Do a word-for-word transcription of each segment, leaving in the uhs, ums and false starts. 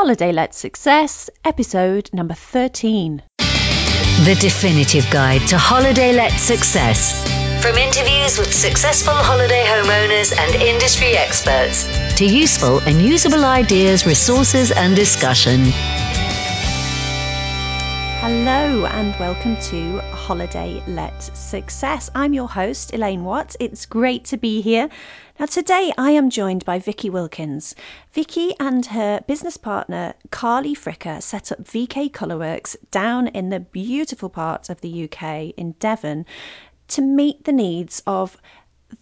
Holiday Let Success, episode number thirteen. The definitive guide to holiday let success. From interviews with successful holiday homeowners and industry experts to useful and usable ideas, resources and discussion. Hello and welcome to Holiday Let Success. I'm your host, Elaine Watts. It's great to be here. Now today I am joined by Vicky Wilkins. Vicky and her business partner Carly Fricker set up V K Colourworks down in the beautiful part of the U K in Devon to meet the needs of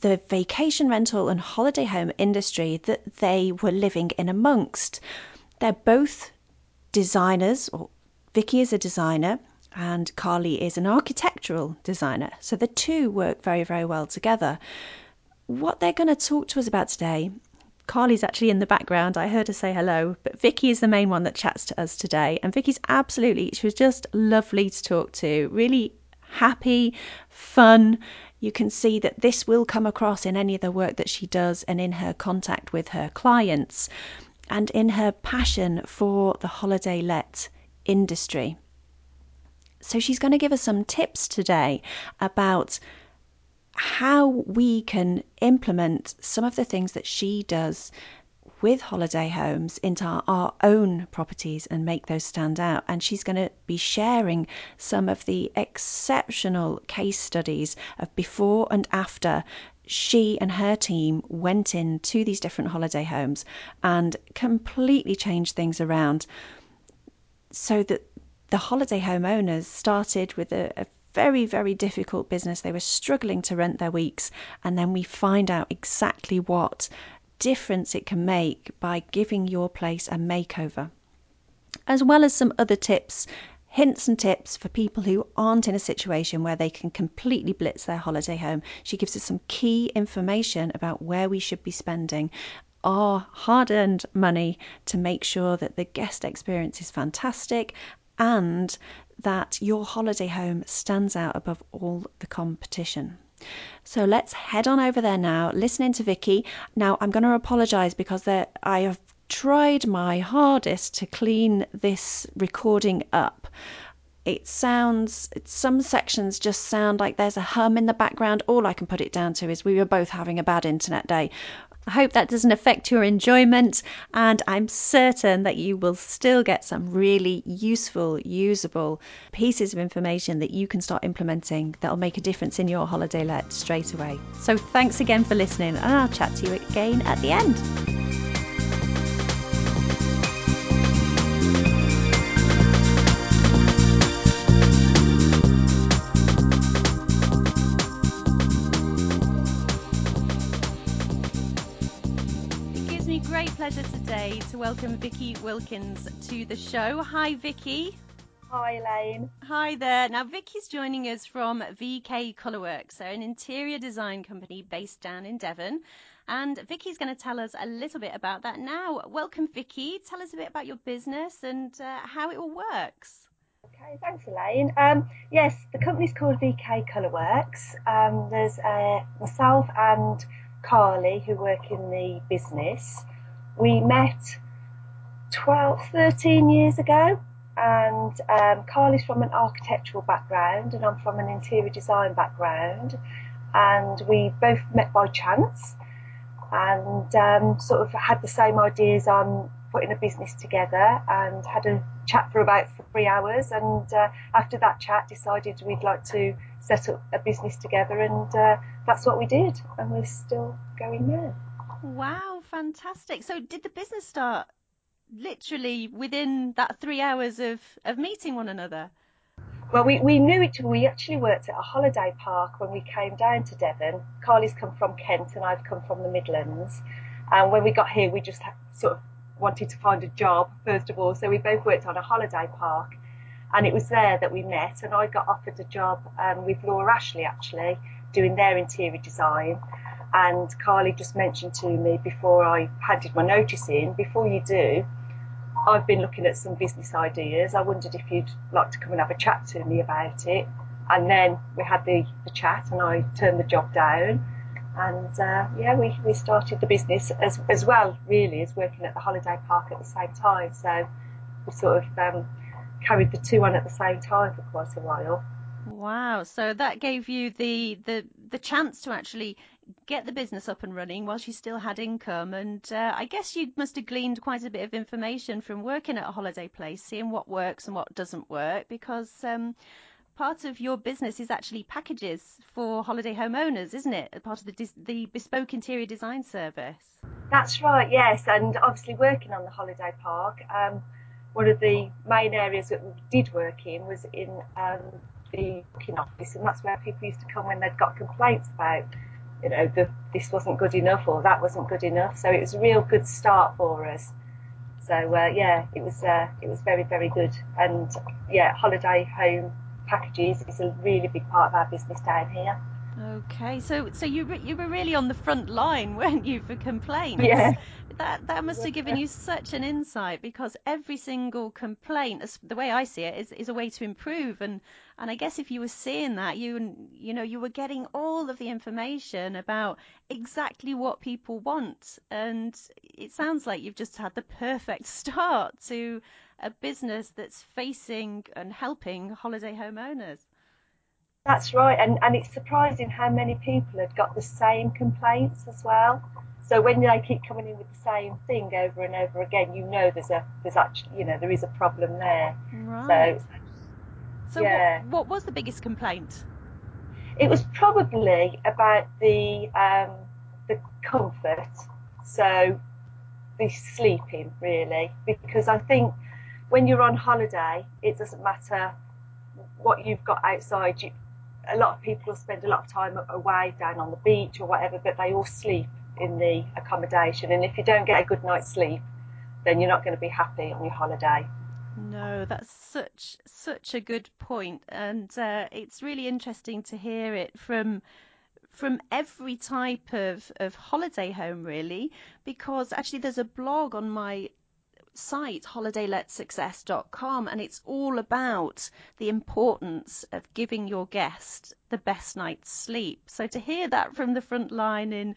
the vacation rental and holiday home industry that they were living in amongst. They're both designers, or Vicky is a designer and Carly is an architectural designer. So the two work very, very well together. What they're going to talk to us about today, Carly's actually in the background. I heard her say hello, but Vicky is the main one that chats to us today. And Vicky's absolutely, she was just lovely to talk to, really happy, fun. You can see that this will come across in any of the work that she does and in her contact with her clients and in her passion for the holiday let industry. So she's going to give us some tips today about how we can implement some of the things that she does with holiday homes into our, our own properties and make those stand out. And she's going to be sharing some of the exceptional case studies of before and after she and her team went into these different holiday homes and completely changed things around, so that the holiday home owners started with a, a very, very difficult business. They were struggling to rent their weeks. And then we find out exactly what difference it can make by giving your place a makeover, as well as some other tips, hints and tips for people who aren't in a situation where they can completely blitz their holiday home. She gives us some key information about where we should be spending our hard-earned money to make sure that the guest experience is fantastic and that your holiday home stands out above all the competition. So let's head on over there now, listening to Vicky. Now I'm going to apologise because there, I have tried my hardest to clean this recording up. It sounds, some sections just sound like there's a hum in the background. All I can put it down to is we were both having a bad internet day. I hope that doesn't affect your enjoyment, and I'm certain that you will still get some really useful, usable pieces of information that you can start implementing that'll make a difference in your holiday let straight away. So thanks again for listening, and I'll chat to you again at the end. Today to welcome Vicky Wilkins to the show. Hi Vicky. Hi Elaine. Hi there. Now Vicky's joining us from V K Colourworks, so an interior design company based down in Devon, and Vicky's going to tell us a little bit about that now. Welcome Vicky, tell us a bit about your business and uh, how it all works. Okay, thanks Elaine. Um, yes, the company's called V K Colourworks. Um, there's uh, myself and Carly who work in the business. We met twelve, thirteen years ago, and um, Carly's from an architectural background and I'm from an interior design background, and we both met by chance and um, sort of had the same ideas on putting a business together, and had a chat for about three hours and uh, after that chat decided we'd like to set up a business together, and uh, that's what we did, and we're still going now. Wow, fantastic. So did the business start literally within that three hours of, of meeting one another? Well, we, we knew each other. We actually worked at a holiday park when we came down to Devon. Carly's come from Kent and I've come from the Midlands. And when we got here, we just sort of wanted to find a job, first of all. So we both worked on a holiday park, and it was there that we met. And I got offered a job um, with Laura Ashley, actually, doing their interior design. And Carly just mentioned to me before I handed my notice in, before you do, I've been looking at some business ideas. I wondered if you'd like to come and have a chat to me about it. And then we had the, the chat and I turned the job down. And uh, yeah, we, we started the business as as well, really, as working at the holiday park at the same time. So we sort of um, carried the two on at the same time for quite a while. Wow. So that gave you the, the, the chance to actually get the business up and running whilst you still had income. And uh, I guess you must have gleaned quite a bit of information from working at a holiday place, seeing what works and what doesn't work, because um, part of your business is actually packages for holiday home owners, isn't it? Part of the, dis- the bespoke interior design service. That's right, yes. And obviously working on the holiday park, um, one of the main areas that we did work in was in... Um, the booking office, and that's where people used to come when they'd got complaints about, you know, the, this wasn't good enough or that wasn't good enough. So it was a real good start for us. So uh, yeah, it was uh, it was very, very good. And yeah, holiday home packages is a really big part of our business down here. Okay, so so you you were really on the front line, weren't you, for complaints? Yeah. That that must have given you such an insight, because every single complaint, the way I see it, is, is a way to improve. And, and I guess if you were seeing that, you you know you were getting all of the information about exactly what people want. And it sounds like you've just had the perfect start to a business that's facing and helping holiday home owners. That's right, and, and it's surprising how many people had got the same complaints as well. So when they keep coming in with the same thing over and over again, you know there's a there's actually you know there is a problem there. Right. So, so yeah. what, what was the biggest complaint? It was probably about the um, the comfort, so the sleeping really, because I think when you're on holiday, it doesn't matter what you've got outside. You, a lot of people spend a lot of time away down on the beach or whatever, but they all sleep in the accommodation, and if you don't get a good night's sleep, then you're not going to be happy on your holiday. No, that's such such a good point, and uh, it's really interesting to hear it from from every type of, of holiday home really, because actually there's a blog on my site, holiday let success dot com, and it's all about the importance of giving your guest the best night's sleep. So to hear that from the front line in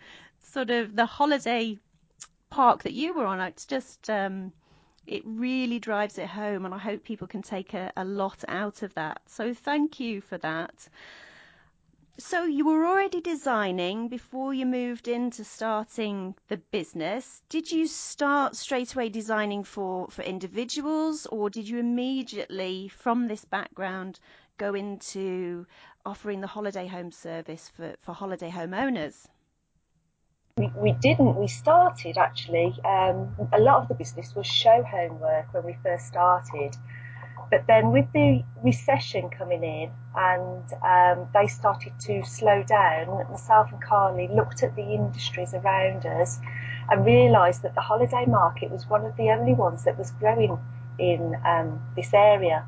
sort of the holiday park that you were on, it's just um, it really drives it home, and I hope people can take a, a lot out of that. So thank you for that. So you were already designing before you moved into starting the business. Did you start straight away designing for, for individuals, or did you immediately, from this background, go into offering the holiday home service for, for holiday home owners? We, we didn't. We started, actually. Um, a lot of the business was show home work when we first started. But then with the recession coming in, and um, they started to slow down, myself and Carly looked at the industries around us and realised that the holiday market was one of the only ones that was growing in um, this area.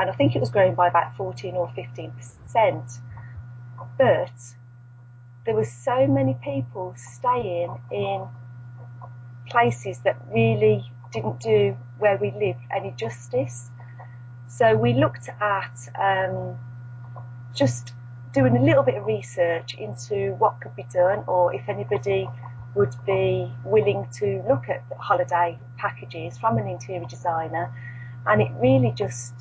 And I think it was growing by about fourteen or fifteen percent. But there were so many people staying in places that really didn't do where we lived any justice. So we looked at um, just doing a little bit of research into what could be done, or if anybody would be willing to look at holiday packages from an interior designer. And it really just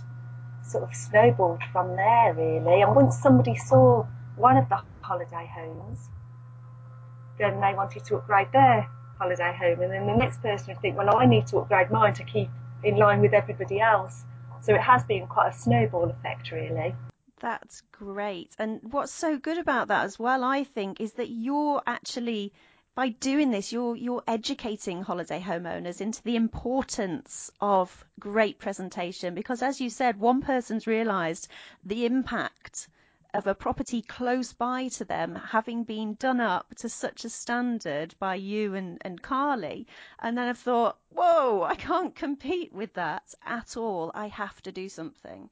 sort of snowballed from there, really. And once somebody saw one of the holiday homes, then they wanted to upgrade their holiday home. And then the next person would think, well, I need to upgrade mine to keep in line with everybody else. So it has been quite a snowball effect, really. That's great. And what's so good about that as well, I think, is that you're actually, by doing this, you're you're educating holiday homeowners into the importance of great presentation. Because as you said, one person's realised the impact of a property close by to them having been done up to such a standard by you and, and Carly. And then I've thought, whoa, I can't compete with that at all. I have to do something.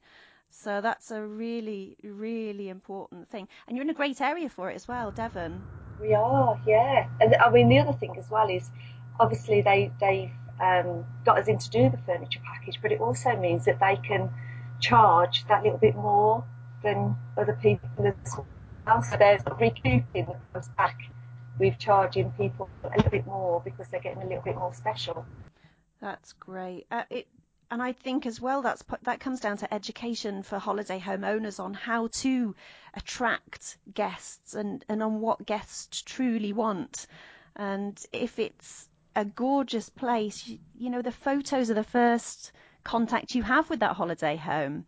So that's a really, really important thing. And you're in a great area for it as well, Devon. We are, yeah. And I mean, the other thing as well is obviously they, they've um, got us in to do the furniture package, but it also means that they can charge that little bit more than other people as Also, there's recouping what comes back with charging people a little bit more because they're getting a little bit more special. That's great. Uh, it, and I think as well that's that comes down to education for holiday home owners on how to attract guests and, and on what guests truly want. And if it's a gorgeous place, you, you know, the photos are the first contact you have with that holiday home.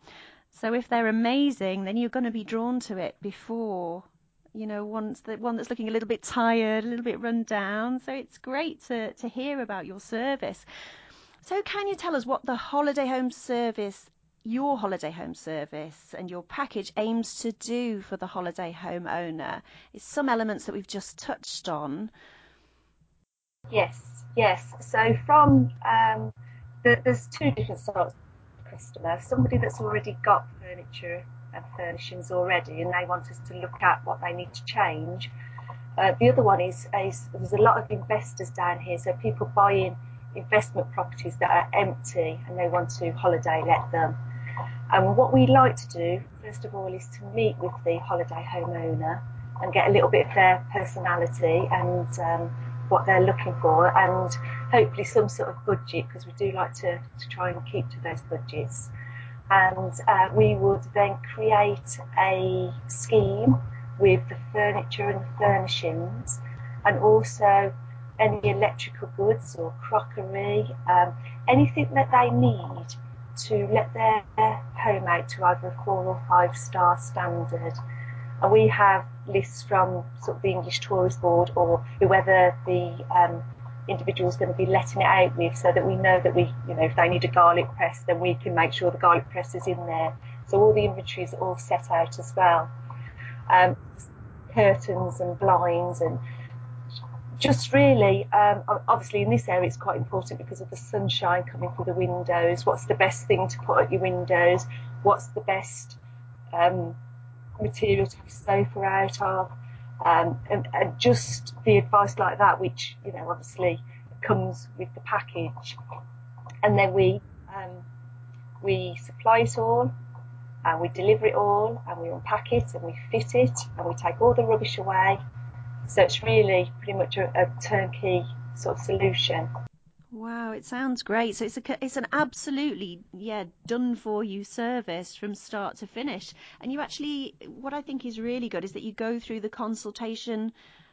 So if they're amazing, then you're going to be drawn to it before, you know, one's the one that's looking a little bit tired, a little bit run down. So it's great to, to hear about your service. So can you tell us what the holiday home service, your holiday home service and your package aims to do for the holiday home owner? It's some elements that we've just touched on. Yes, yes. So from, um, the, there's two different sorts of customer. Somebody that's already got furniture and furnishings already, and they want us to look at what they need to change. Uh, the other one is, is there's a lot of investors down here, so people buying investment properties that are empty and they want to holiday let them. And what we like to do first of all is to meet with the holiday home owner and get a little bit of their personality and um, what they're looking for, and hopefully some sort of budget, because we do like to, to try and keep to those budgets. And uh, we would then create a scheme with the furniture and the furnishings, and also any electrical goods or crockery, um, anything that they need to let their home out to either a four or five star standard. And we have lists from sort of the English Tourist Board or whoever the um, individual is going to be letting it out with, so that we know that we, you know, if they need a garlic press, then we can make sure the garlic press is in there. So all the inventories are all set out as well. Um, curtains and blinds, and just really, um, obviously in this area it's quite important because of the sunshine coming through the windows. What's the best thing to put at your windows? What's the best um, material to have a sofa out of? Um, and, and just the advice like that, which, you know, obviously comes with the package. And then we um, we supply it all, and we deliver it all, and we unpack it, and we fit it, and we take all the rubbish away. So it's really pretty much a, a turnkey sort of solution. Wow, it sounds great. So it's a, it's an absolutely, yeah, done-for-you service from start to finish. And you actually, what I think is really good is that you go through the consultation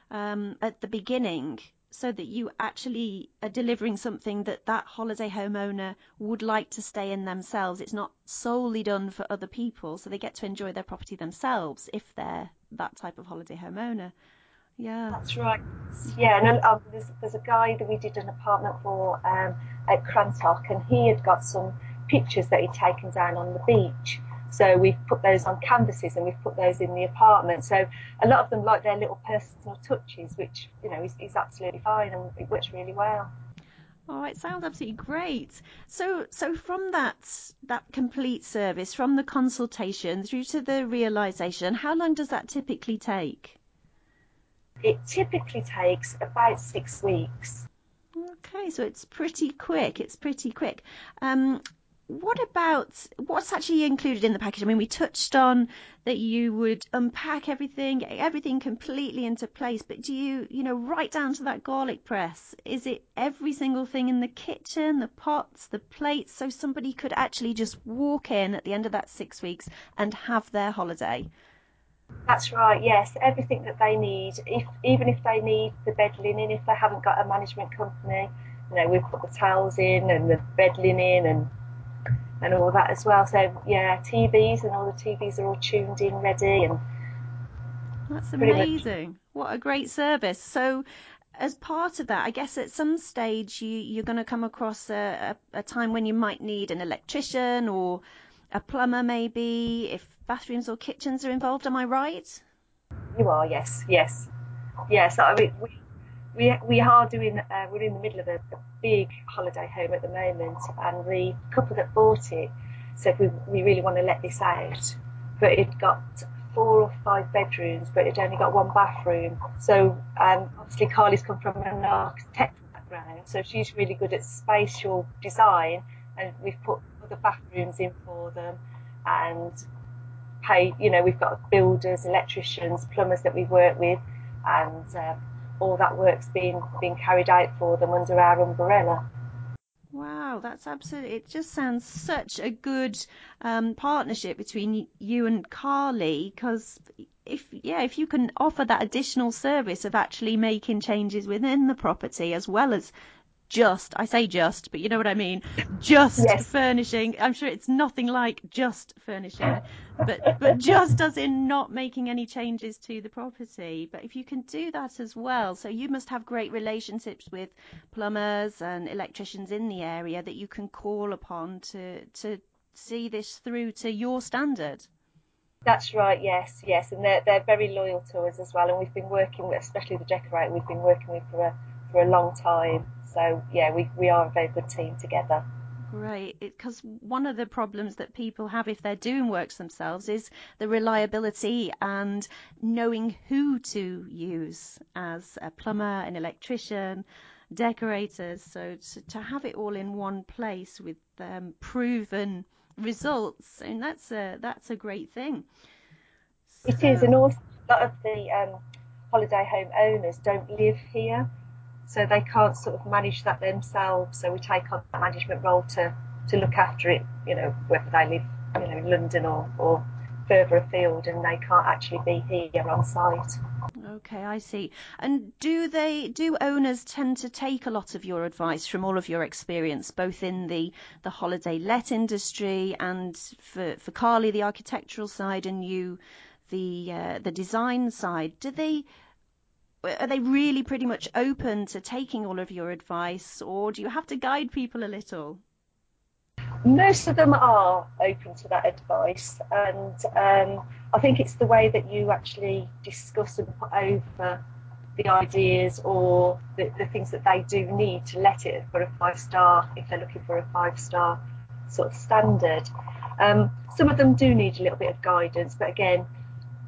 um, at the beginning, so that you actually are delivering something that that holiday home owner would like to stay in themselves. It's not solely done for other people, so they get to enjoy their property themselves if they're that type of holiday home owner. Yeah, that's right. Yeah, and um, there's, there's a guy that we did an apartment for um, at Crantock, and he had got some pictures that he'd taken down on the beach. So we've put those on canvases and we've put those in the apartment. So a lot of them like their little personal touches, which, you know, is, is absolutely fine, and it works really well. Oh, it sounds absolutely great. So, so from that that complete service, from the consultation through to the realisation, how long does that typically take? It typically takes about six weeks. Okay, so it's pretty quick. It's pretty quick. Um, what about what's actually included in the package? I mean, we touched on that you would unpack everything, get everything completely into place. But do you, you know, right down to that garlic press, is it every single thing in the kitchen, the pots, the plates, so somebody could actually just walk in at the end of that six weeks and have their holiday? That's right, yes, everything that they need, if, even if they need the bed linen, if they haven't got a management company, you know, we've put the towels in and the bed linen and and all that as well. So, yeah, T Vs and all the T Vs are all tuned in, ready. And that's amazing. What a great service. So as part of that, I guess at some stage you, you're going to come across a, a, a time when you might need an electrician or a plumber, maybe, if bathrooms or kitchens are involved. Am I right? You are, yes, yes, yes. I mean, we we we are doing. Uh, we're in the middle of a, a big holiday home at the moment, and the couple that bought it said we we really want to let this out, but it got four or five bedrooms, but it only got one bathroom. So um, obviously, Carly's come from an architectural background, so she's really good at spatial design, and we've put the bathrooms in for them, and pay, you know, we've got builders, electricians, plumbers that we work with, and uh, all that work's being being carried out for them under our umbrella. Wow, that's absolutely, it just sounds such a good um, partnership between you and Carly, because if, yeah, if you can offer that additional service of actually making changes within the property as well as just, I say just, but you know what I mean, just yes. furnishing. I'm sure it's nothing like just furnishing, but, but just as in not making any changes to the property. But if you can do that as well, so you must have great relationships with plumbers and electricians in the area that you can call upon to, to see this through to your standard. That's right, yes, yes. And they're, they're very loyal to us as well. And we've been working with, especially the decorator, we've been working with for a, for a long time. So, yeah, we, we are a very good team together. Great, because one of the problems that people have if they're doing works themselves is the reliability and knowing who to use as a plumber, an electrician, decorators. So to, to have it all in one place with um, proven results, and that's a, that's a great thing. So... It is, and also a lot of the um, holiday home owners don't live here. So they can't sort of manage that themselves. So we take on that management role to, to look after it, you know, whether they live, you know, in London or, or further afield, and they can't actually be here on site. Okay, I see. And do they, do owners tend to take a lot of your advice from all of your experience, both in the, the holiday let industry and for, for Carly, the architectural side, and you, the uh, the design side? Do they... Are they really pretty much open to taking all of your advice, or do you have to guide people a little? Most of them are open to that advice, and um, I think it's the way that you actually discuss and put over the ideas or the, the things that they do need to let it for a five-star, if they're looking for a five-star sort of standard. Um, some of them do need a little bit of guidance, but again,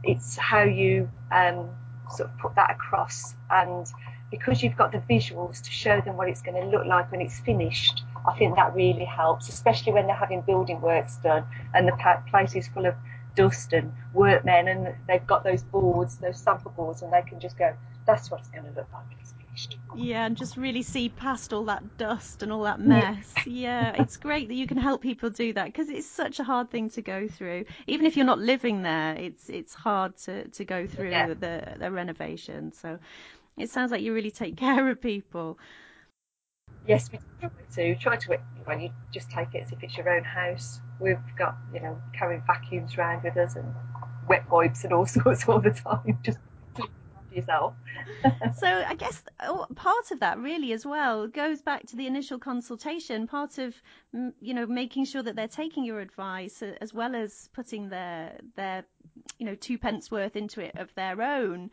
it's how you... Um, sort of put that across, and because you've got the visuals to show them what it's going to look like when it's finished, I think that really helps, especially when they're having building works done and the place is full of dust and workmen, and they've got those boards, those sample boards, and they can just go, that's what it's going to look like when it's finished. Yeah, and just really see past all that dust and all that mess. Yeah, yeah, it's great that you can help people do that, because it's such a hard thing to go through. Even if you're not living there, it's it's hard to, to go through yeah. the, the renovation. So it sounds like you really take care of people. Yes, we try to. Try to, well, you just take it as if it's your own house. We've got, you know, carrying vacuums around with us and wet wipes and all sorts all the time, just to yourself. So I guess part of that really as well goes back to the initial consultation, part of, you know, making sure that they're taking your advice as well as putting their, their you know, two pence worth into it of their own.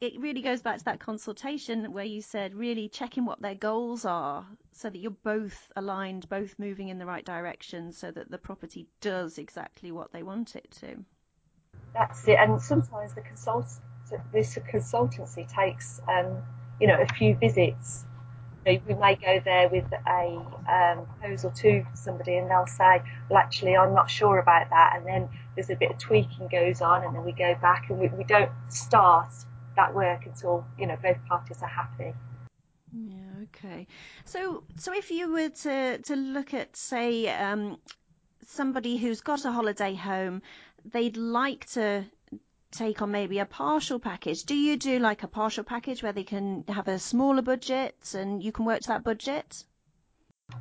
It really goes back to that consultation where you said really checking what their goals are so that you're both aligned, both moving in the right direction so that the property does exactly what they want it to. That's it. And sometimes the consult this consultancy takes, um, you know, a few visits. We may go there with a um, proposal to somebody and they'll say, well, actually, I'm not sure about that. And then there's a bit of tweaking goes on, and then we go back, and we, we don't start that work until, you know, both parties are happy. Yeah, okay. So so if you were to, to look at, say, um, somebody who's got a holiday home, they'd like to take on maybe a partial package. Do you do like a partial package where they can have a smaller budget and you can work to that budget?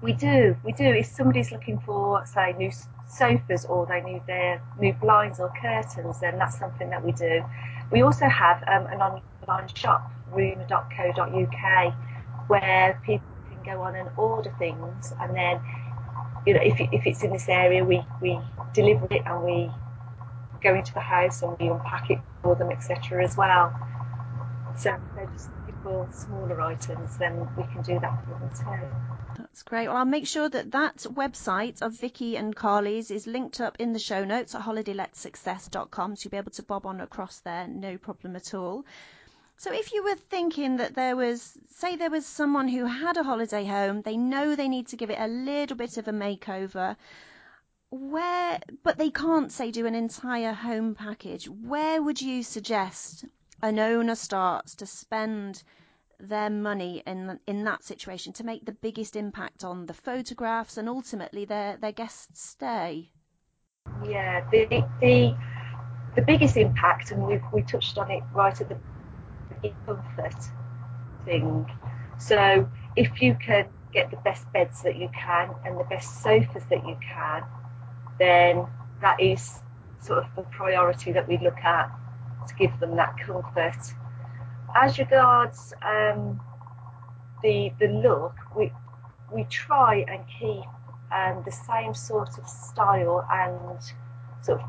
We do, we do. If somebody's looking for, say, new sofas, or they need their new blinds or curtains, then that's something that we do. We also have um, an online shop, rumour dot co dot U K, where people can go on and order things, and then, you know, if, if it's in this area, we, we deliver it and we go into the house and we unpack it for them, et cetera as well. So if they're just looking for smaller items, then we can do that for them too. That's great. Well, I'll make sure that that website of Vicky and Carly's is linked up in the show notes at holiday let success dot com, so you'll be able to bob on across there, no problem at all. So if you were thinking that there was, say there was someone who had a holiday home, they know they need to give it a little bit of a makeover, where, but they can't, say, do an entire home package. Where would you suggest an owner starts to spend their money in in that situation to make the biggest impact on the photographs and ultimately their their guests' stay? Yeah, the the the biggest impact, and we we touched on it right at the comfort thing. So if you can get the best beds that you can and the best sofas that you can, then that is sort of the priority that we look at to give them that comfort. As regards um, the the look, we we try and keep um, the same sort of style and sort of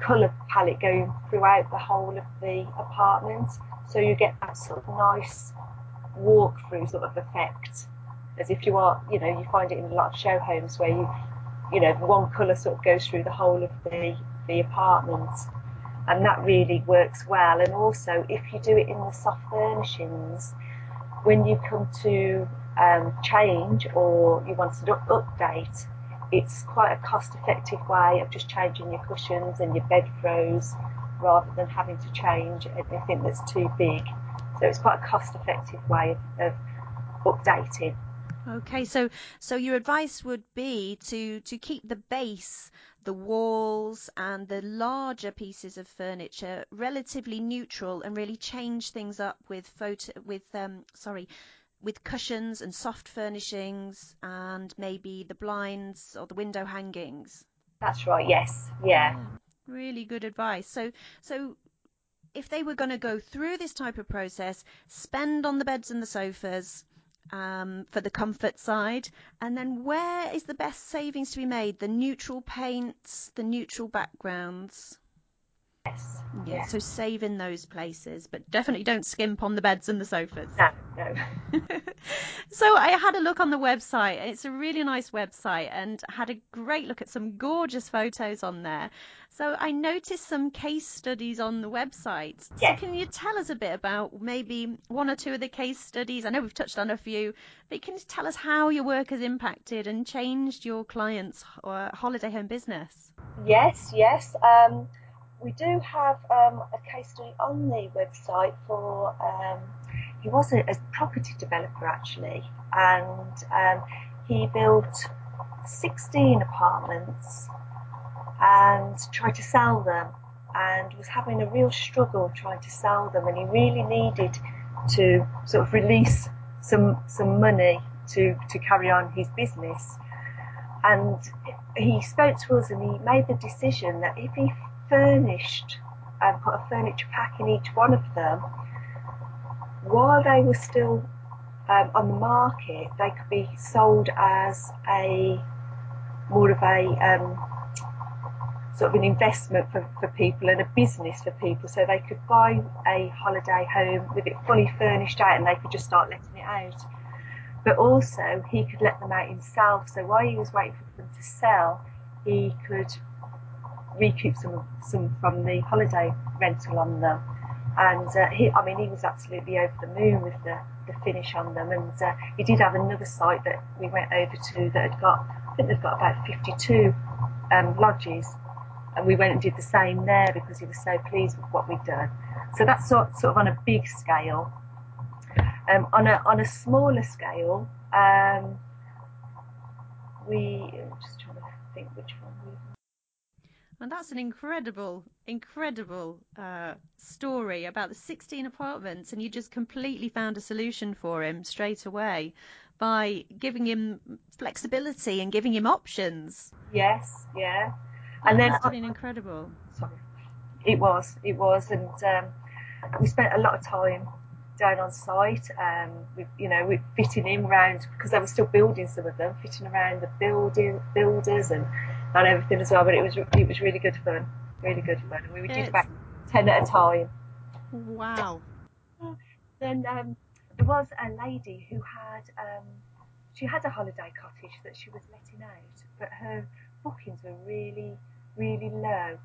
colour palette going throughout the whole of the apartment, so you get that sort of nice walk-through sort of effect, as if you are, you know, you find it in a lot of show homes where you, you know, one colour sort of goes through the whole of the the apartment. And that really works well. And also, if you do it in the soft furnishings, when you come to um, change or you want to update, it's quite a cost-effective way of just changing your cushions and your bed throws rather than having to change anything that's too big. So it's quite a cost-effective way of, of updating. Okay, so so your advice would be to to keep the base, the walls and the larger pieces of furniture relatively neutral, and really change things up with photo with um sorry with cushions and soft furnishings and maybe the blinds or the window hangings. That's right. Yes. Yeah. Yeah, really good advice. So so if they were going to go through this type of process, spend on the beds and the sofas Um, for the comfort side, and then where is the best savings to be made? The neutral paints, the neutral backgrounds. Yes. Yeah. Yes. So save in those places, but definitely don't skimp on the beds and the sofas. No. No. So I had a look on the website. It's a really nice website, and had a great look at some gorgeous photos on there. So I noticed some case studies on the website. Yes. So can you tell us a bit about maybe one or two of the case studies? I know we've touched on a few, but can you tell us how your work has impacted and changed your clients' uh, holiday home business? Yes. Yes. Um, we do have um, a case study on the website for, um, he was a, a property developer actually, and um, he built sixteen apartments and tried to sell them, and was having a real struggle trying to sell them, and he really needed to sort of release some some money to, to carry on his business. And he spoke to us and he made the decision that if he furnished and put a furniture pack in each one of them, while they were still um, on the market, they could be sold as a more of a um, sort of an investment for, for people and a business for people, so they could buy a holiday home with it fully furnished out and they could just start letting it out. But also he could let them out himself, so while he was waiting for them to sell, he could recoup some, some from the holiday rental on them. And uh, he, I mean, he was absolutely over the moon with the, the finish on them. And uh, he did have another site that we went over to that had got, I think they've got about fifty-two um, lodges. And we went and did the same there because he was so pleased with what we'd done. So that's sort, sort of on a big scale. Um, on a on a smaller scale, um, we, I'm just trying to think which one we. And that's an incredible, incredible uh, story about the sixteen apartments, and you just completely found a solution for him straight away by giving him flexibility and giving him options. Yes, yeah. And that's then been I, incredible. Sorry, it was, it was, and um, we spent a lot of time down on site. Um, we, you know, we fitting in round, because they were still building some of them, fitting around the building builders and. and everything as well, but it was it was really good fun, really good fun. And we would do about ten at a time. Wow. Then um, there was a lady who had, um, she had a holiday cottage that she was letting out, but her bookings were really, really low.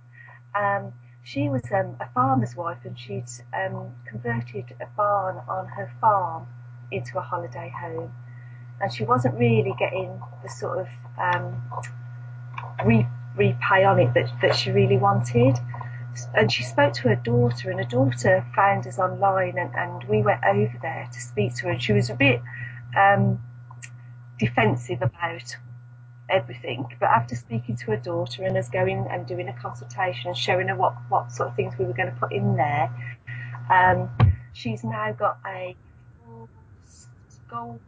Um, she was um, a farmer's wife, and she'd um, converted a barn on her farm into a holiday home, and she wasn't really getting the sort of... Um, re- repay on it that, that she really wanted. And she spoke to her daughter, and her daughter found us online, and, and we went over there to speak to her, and she was a bit um, defensive about everything. But after speaking to her daughter and us going and doing a consultation and showing her what, what sort of things we were going to put in there, um, she's now got a gold,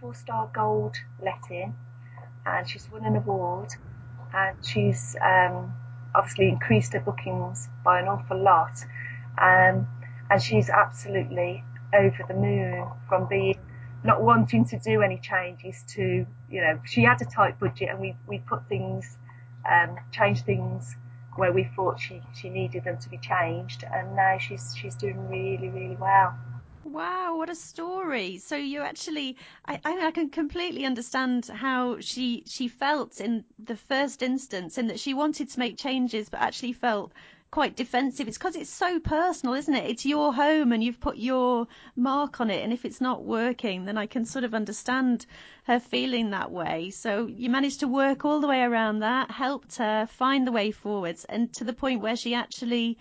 four-star gold letting, and she's won an award, and she's... Um, obviously increased her bookings by an awful lot, um, and she's absolutely over the moon from being not wanting to do any changes to, you know, she had a tight budget, and we we put things, um, changed things where we thought she, she needed them to be changed, and now she's she's doing really, really well. Wow, what a story. So you actually, I, I can completely understand how she she felt in the first instance, in that she wanted to make changes but actually felt quite defensive. It's because it's so personal, isn't it? It's your home and you've put your mark on it, and if it's not working, then I can sort of understand her feeling that way. So you managed to work all the way around that, helped her find the way forwards, and to the point where she actually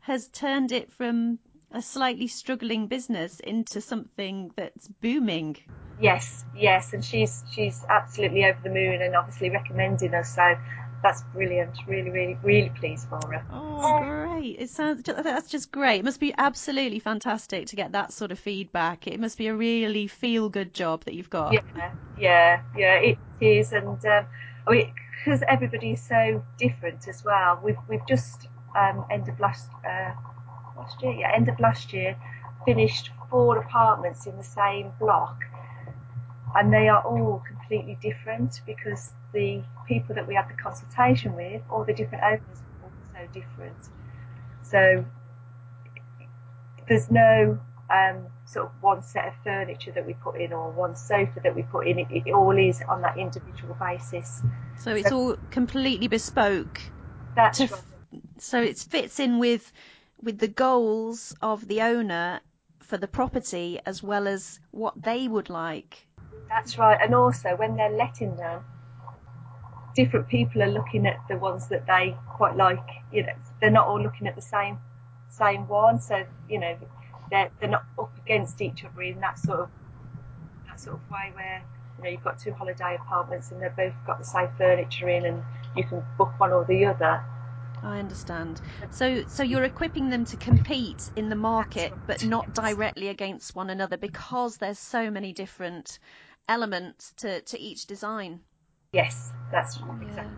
has turned it from a slightly struggling business into something that's booming. Yes, yes, and she's she's absolutely over the moon, and obviously recommending us. So that's brilliant. Really, really, really pleased for her. Oh, great! It sounds that's just great. It must be absolutely fantastic to get that sort of feedback. It must be a really feel-good job that you've got. Yeah, yeah, yeah. It is, and um, I mean, because everybody's so different as well. We've we've just um, end of last. Uh, Last year, yeah, end of last year, finished four apartments in the same block, and they are all completely different because the people that we had the consultation with, all the different owners, were all so different. So there's no um, sort of one set of furniture that we put in or one sofa that we put in. It, it all is on that individual basis. So it's so, all completely bespoke. That's to, right. So it fits in with. with the goals of the owner for the property, as well as what they would like. That's right. And also when they're letting them, different people are looking at the ones that they quite like. You know, they're not all looking at the same same one. So, you know, they're they're not up against each other in that sort of that sort of way where, you know, you've got two holiday apartments and they've both got the same furniture in and you can book one or the other. I understand. So so you're equipping them to compete in the market, but not directly against one another, because there's so many different elements to, to each design. Yes, that's exactly. Yeah.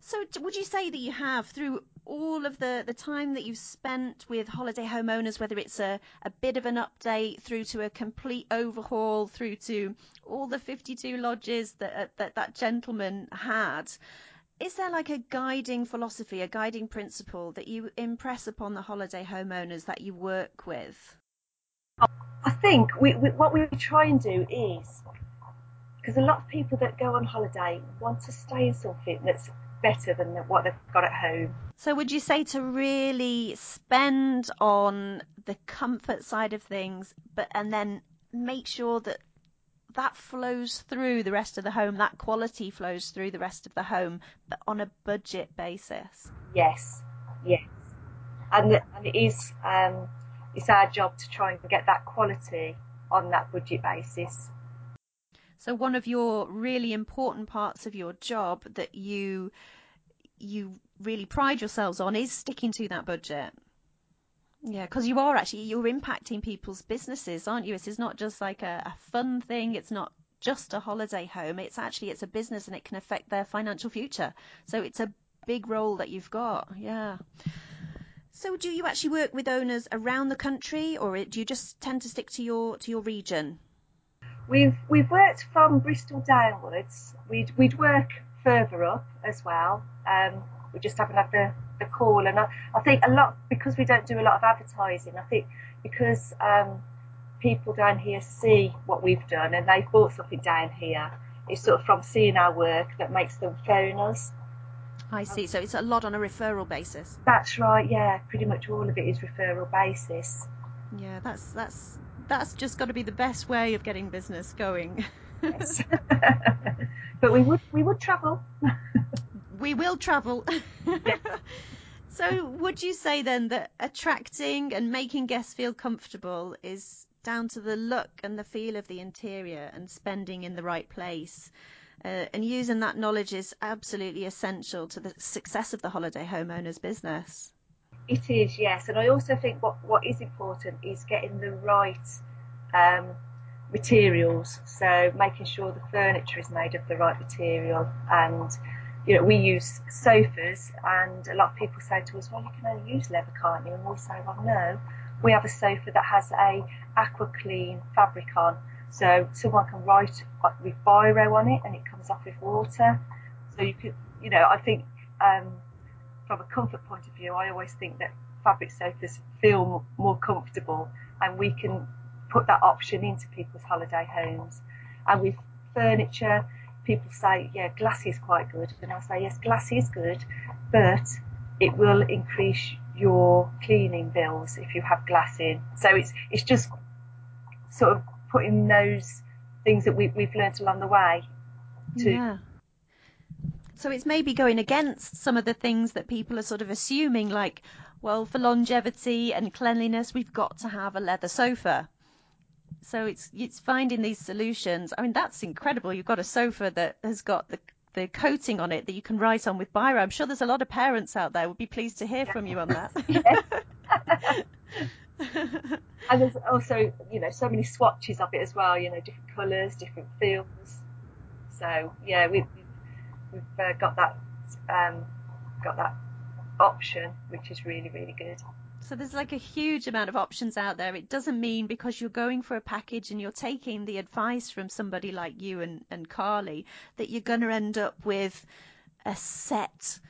So would you say that you have, through all of the, the time that you've spent with holiday home owners, whether it's a, a bit of an update through to a complete overhaul, through to all the fifty-two lodges that that, that gentleman had, is there like a guiding philosophy, a guiding principle that you impress upon the holiday homeowners that you work with? I think we, we, what we try and do is, because a lot of people that go on holiday want to stay in something that's better than what they've got at home. So would you say to really spend on the comfort side of things, but and then make sure that that flows through the rest of the home, that quality flows through the rest of the home, but on a budget basis? Yes, yes. And, and it is, um, it's our job to try and get that quality on that budget basis. So one of your really important parts of your job that you, you really pride yourselves on is sticking to that budget. Yeah, because you are actually, you're impacting people's businesses, aren't you? This is not just like a, a fun thing. It's not just a holiday home. It's actually, it's a business, and it can affect their financial future. So it's a big role that you've got. Yeah. So do you actually work with owners around the country, or do you just tend to stick to your to your region? We've we've worked from Bristol downwards. We'd we'd work further up as well. Um, we just haven't had the the call, and I, I think a lot, because we don't do a lot of advertising, I think because um, people down here see what we've done and they've bought something down here, it's sort of from seeing our work that makes them phone us. I see, so it's a lot on a referral basis. That's right, yeah, pretty much all of it is referral basis. Yeah, that's that's that's just got to be the best way of getting business going. Yes. But we would we would travel. we will travel. Yes. So would you say then that attracting and making guests feel comfortable is down to the look and the feel of the interior and spending in the right place? Uh, and using that knowledge is absolutely essential to the success of the holiday homeowner's business. It is, yes. And I also think what, what is important is getting the right um, materials. So making sure the furniture is made of the right material. And, you know, we use sofas, and a lot of people say to us, well, you can only use leather, can't you? And we say, well, no. We have a sofa that has a aqua clean fabric on. So someone can write with biro on it and it comes off with water. So you could, you know, I think um, from a comfort point of view, I always think that fabric sofas feel more comfortable, and we can put that option into people's holiday homes. And with furniture, people say, yeah, glass is quite good. And I say, yes, glass is good, but it will increase your cleaning bills if you have glass in. So it's, it's just sort of putting those things that we, we've learnt along the way to... Yeah. So it's maybe going against some of the things that people are sort of assuming, like, well, for longevity and cleanliness, we've got to have a leather sofa. So it's it's finding these solutions. I mean, that's incredible. You've got a sofa that has got the, the coating on it that you can write on with biro. I'm sure there's a lot of parents out there who would be pleased to hear yeah. from you on that. And there's also, you know, so many swatches of it as well, you know, different colours, different feels. So yeah, we've, we've uh, got that um, got that option, which is really, really good. So there's like a huge amount of options out there. It doesn't mean because you're going for a package and you're taking the advice from somebody like you and, and Carly that you're going to end up with a set,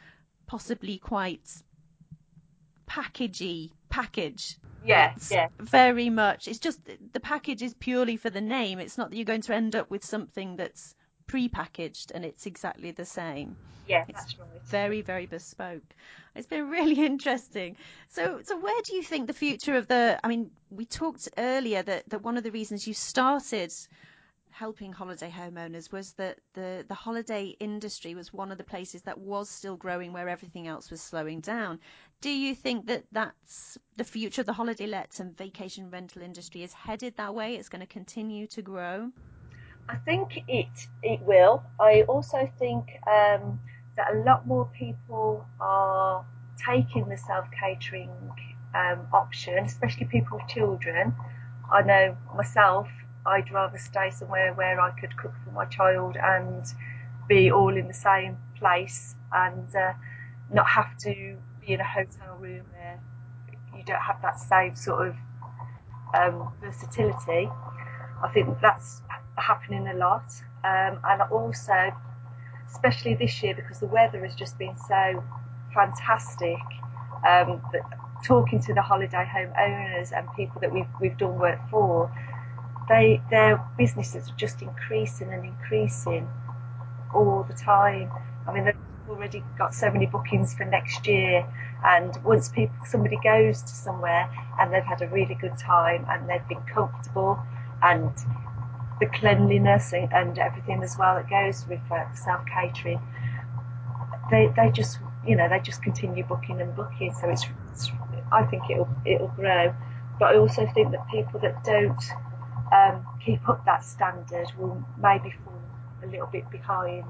possibly quite packagey package. Yes, yeah, yeah. Very much. It's just the package is purely for the name. It's not that you're going to end up with something that's pre-packaged and it's exactly the same. Yeah, it's that's right. Very, very bespoke. It's been really interesting. So, so where do you think the future of the? I mean, we talked earlier that, that one of the reasons you started helping holiday homeowners was that the, the holiday industry was one of the places that was still growing where everything else was slowing down. Do you think that that's the future of the holiday lets and vacation rental industry is headed that way? It's going to continue to grow? I think it it will. I also think um, that a lot more people are taking the self-catering um, option, especially people with children. I know myself, I'd rather stay somewhere where I could cook for my child and be all in the same place and uh, not have to be in a hotel room where you don't have that same sort of um, versatility. I think that's happening a lot. Um, and also, especially this year, because the weather has just been so fantastic, um, that talking to the holiday home owners and people that we've, we've done work for, They, their businesses are just increasing and increasing all the time. I mean, they've already got so many bookings for next year, and once people, somebody goes to somewhere and they've had a really good time and they've been comfortable, and the cleanliness and, and everything as well that goes with uh, self-catering, they, they just, you know, they just continue booking and booking. So it's, it's I think it'll, it'll grow. But I also think that people that don't Um, keep up that standard will maybe fall a little bit behind.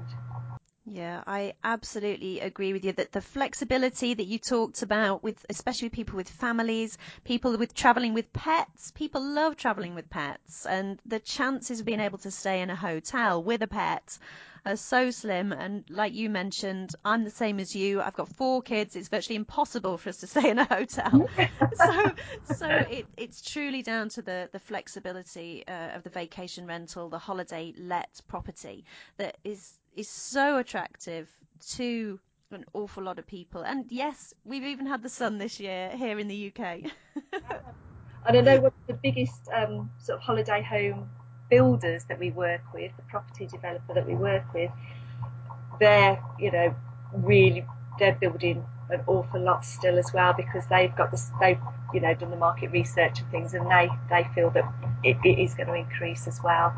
Yeah, I absolutely agree with you that the flexibility that you talked about, with especially people with families, people with travelling with pets, people love travelling with pets, and the chances of being able to stay in a hotel with a pet are so slim. And like you mentioned, I'm the same as you. I've got four kids. It's virtually impossible for us to stay in a hotel. so so it, it's truly down to the, the flexibility uh, of the vacation rental, the holiday let property that is is so attractive to an awful lot of people. And yes, we've even had the sun this year here in the U K. And I know one of the biggest um, sort of holiday home builders that we work with, the property developer that we work with, they're, you know, really, they're building an awful lot still as well, because they've got this, they've, you know, done the market research and things, and they, they feel that it, it is going to increase as well.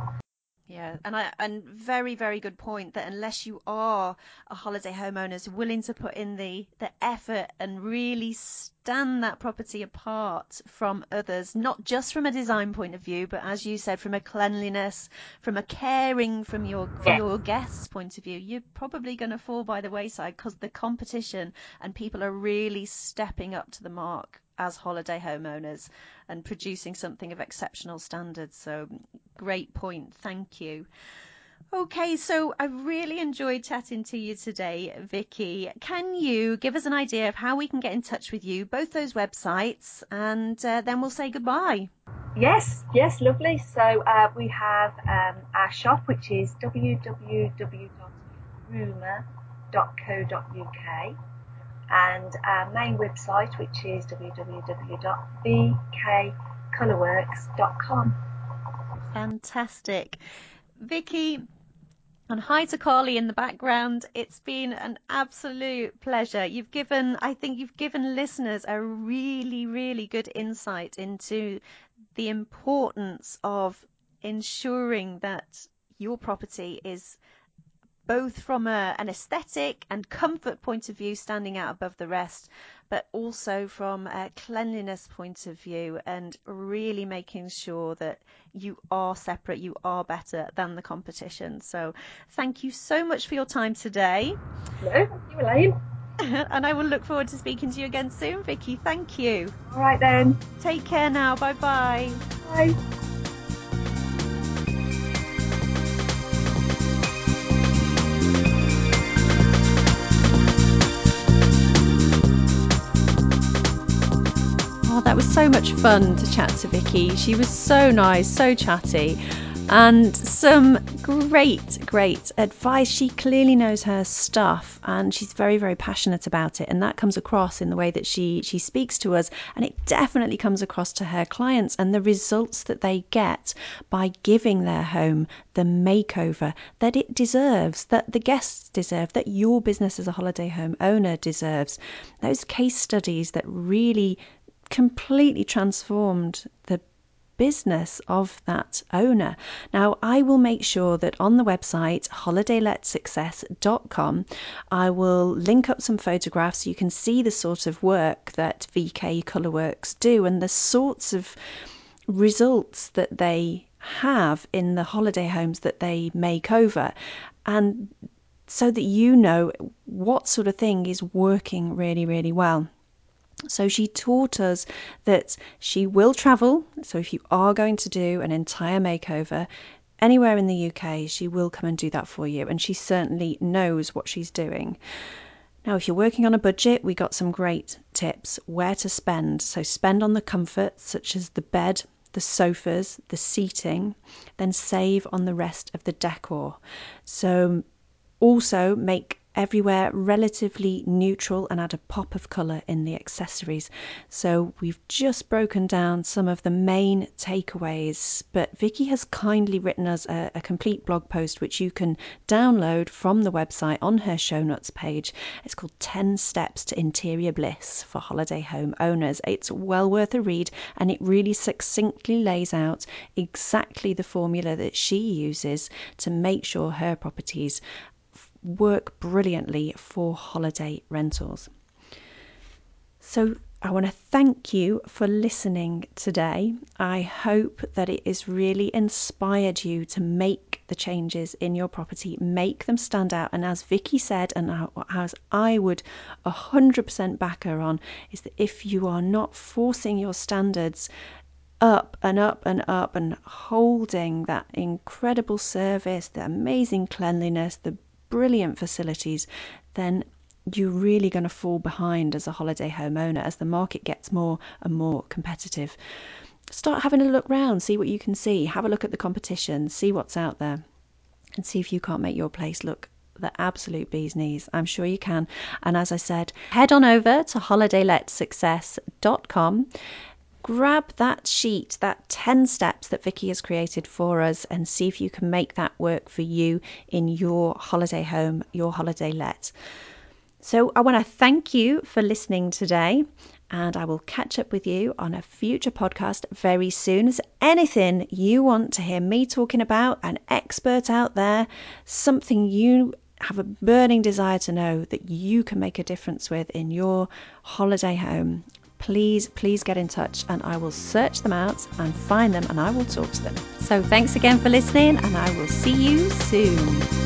Yeah, and I and very, very good point that unless you are a holiday homeowner willing to put in the, the effort and really stand that property apart from others, not just from a design point of view, but as you said, from a cleanliness, from a caring from your, from yeah. your guests' point of view, you're probably going to fall by the wayside because the competition and people are really stepping up to the mark as holiday homeowners and producing something of exceptional standards. So great point. Thank you. Okay, so I've really enjoyed chatting to you today, Vicky. Can you give us an idea of how we can get in touch with you, both those websites, and uh, then we'll say goodbye. Yes, yes, lovely. So uh, we have um, our shop, which is w w w dot rumour dot co dot u k. and our main website, which is w w w dot v k colourworks dot com. Fantastic. Vicky, and hi to Carly in the background. It's been an absolute pleasure. You've given, I think you've given listeners a really, really good insight into the importance of ensuring that your property is both from a, an aesthetic and comfort point of view, standing out above the rest, but also from a cleanliness point of view and really making sure that you are separate, you are better than the competition. So thank you so much for your time today. Hello, thank you, Elaine. And I will look forward to speaking to you again soon, Vicky. Thank you. All right then. Take care now. Bye-bye. Bye. That was so much fun to chat to Vicky. She was so nice, so chatty, and some great, great advice. She clearly knows her stuff and she's very, very passionate about it. And that comes across in the way that she, she speaks to us. And it definitely comes across to her clients and the results that they get by giving their home the makeover that it deserves, that the guests deserve, that your business as a holiday home owner deserves. Those case studies that really completely transformed the business of that owner. Now, I will make sure that on the website holiday let success dot com, I will link up some photographs so you can see the sort of work that V K Colourworks do and the sorts of results that they have in the holiday homes that they make over, and so that you know what sort of thing is working really, really well. So she taught us that she will travel. So if you are going to do an entire makeover anywhere in the U K, she will come and do that for you. And she certainly knows what she's doing. Now, if you're working on a budget, we got some great tips where to spend. So spend on the comforts, such as the bed, the sofas, the seating, then save on the rest of the decor. So also make everywhere relatively neutral and add a pop of colour in the accessories. So we've just broken down some of the main takeaways, but Vicky has kindly written us a, a complete blog post which you can download from the website on her show notes page. It's called ten Steps to Interior Bliss for Holiday Home Owners. It's well worth a read and it really succinctly lays out exactly the formula that she uses to make sure her properties work brilliantly for holiday rentals. So I want to thank you for listening today. I hope that it has really inspired you to make the changes in your property, make them stand out. And as Vicky said, and as I would one hundred percent back her on, is that if you are not forcing your standards up and up and up and holding that incredible service, the amazing cleanliness, the brilliant facilities, then you're really going to fall behind as a holiday home owner as the market gets more and more competitive. Start having a look round, see what you can see, have a look at the competition, see what's out there, and see if you can't make your place look the absolute bee's knees. I'm sure you can. And as I said, head on over to holiday let success dot com. Grab that sheet, that ten steps that Vicky has created for us, and see if you can make that work for you in your holiday home, your holiday let. So I want to thank you for listening today. and I will catch up with you on a future podcast very soon. Is anything you want to hear me talking about, an expert out there, something you have a burning desire to know that you can make a difference with in your holiday home, please, please get in touch and I will search them out and find them and I will talk to them. So thanks again for listening and I will see you soon.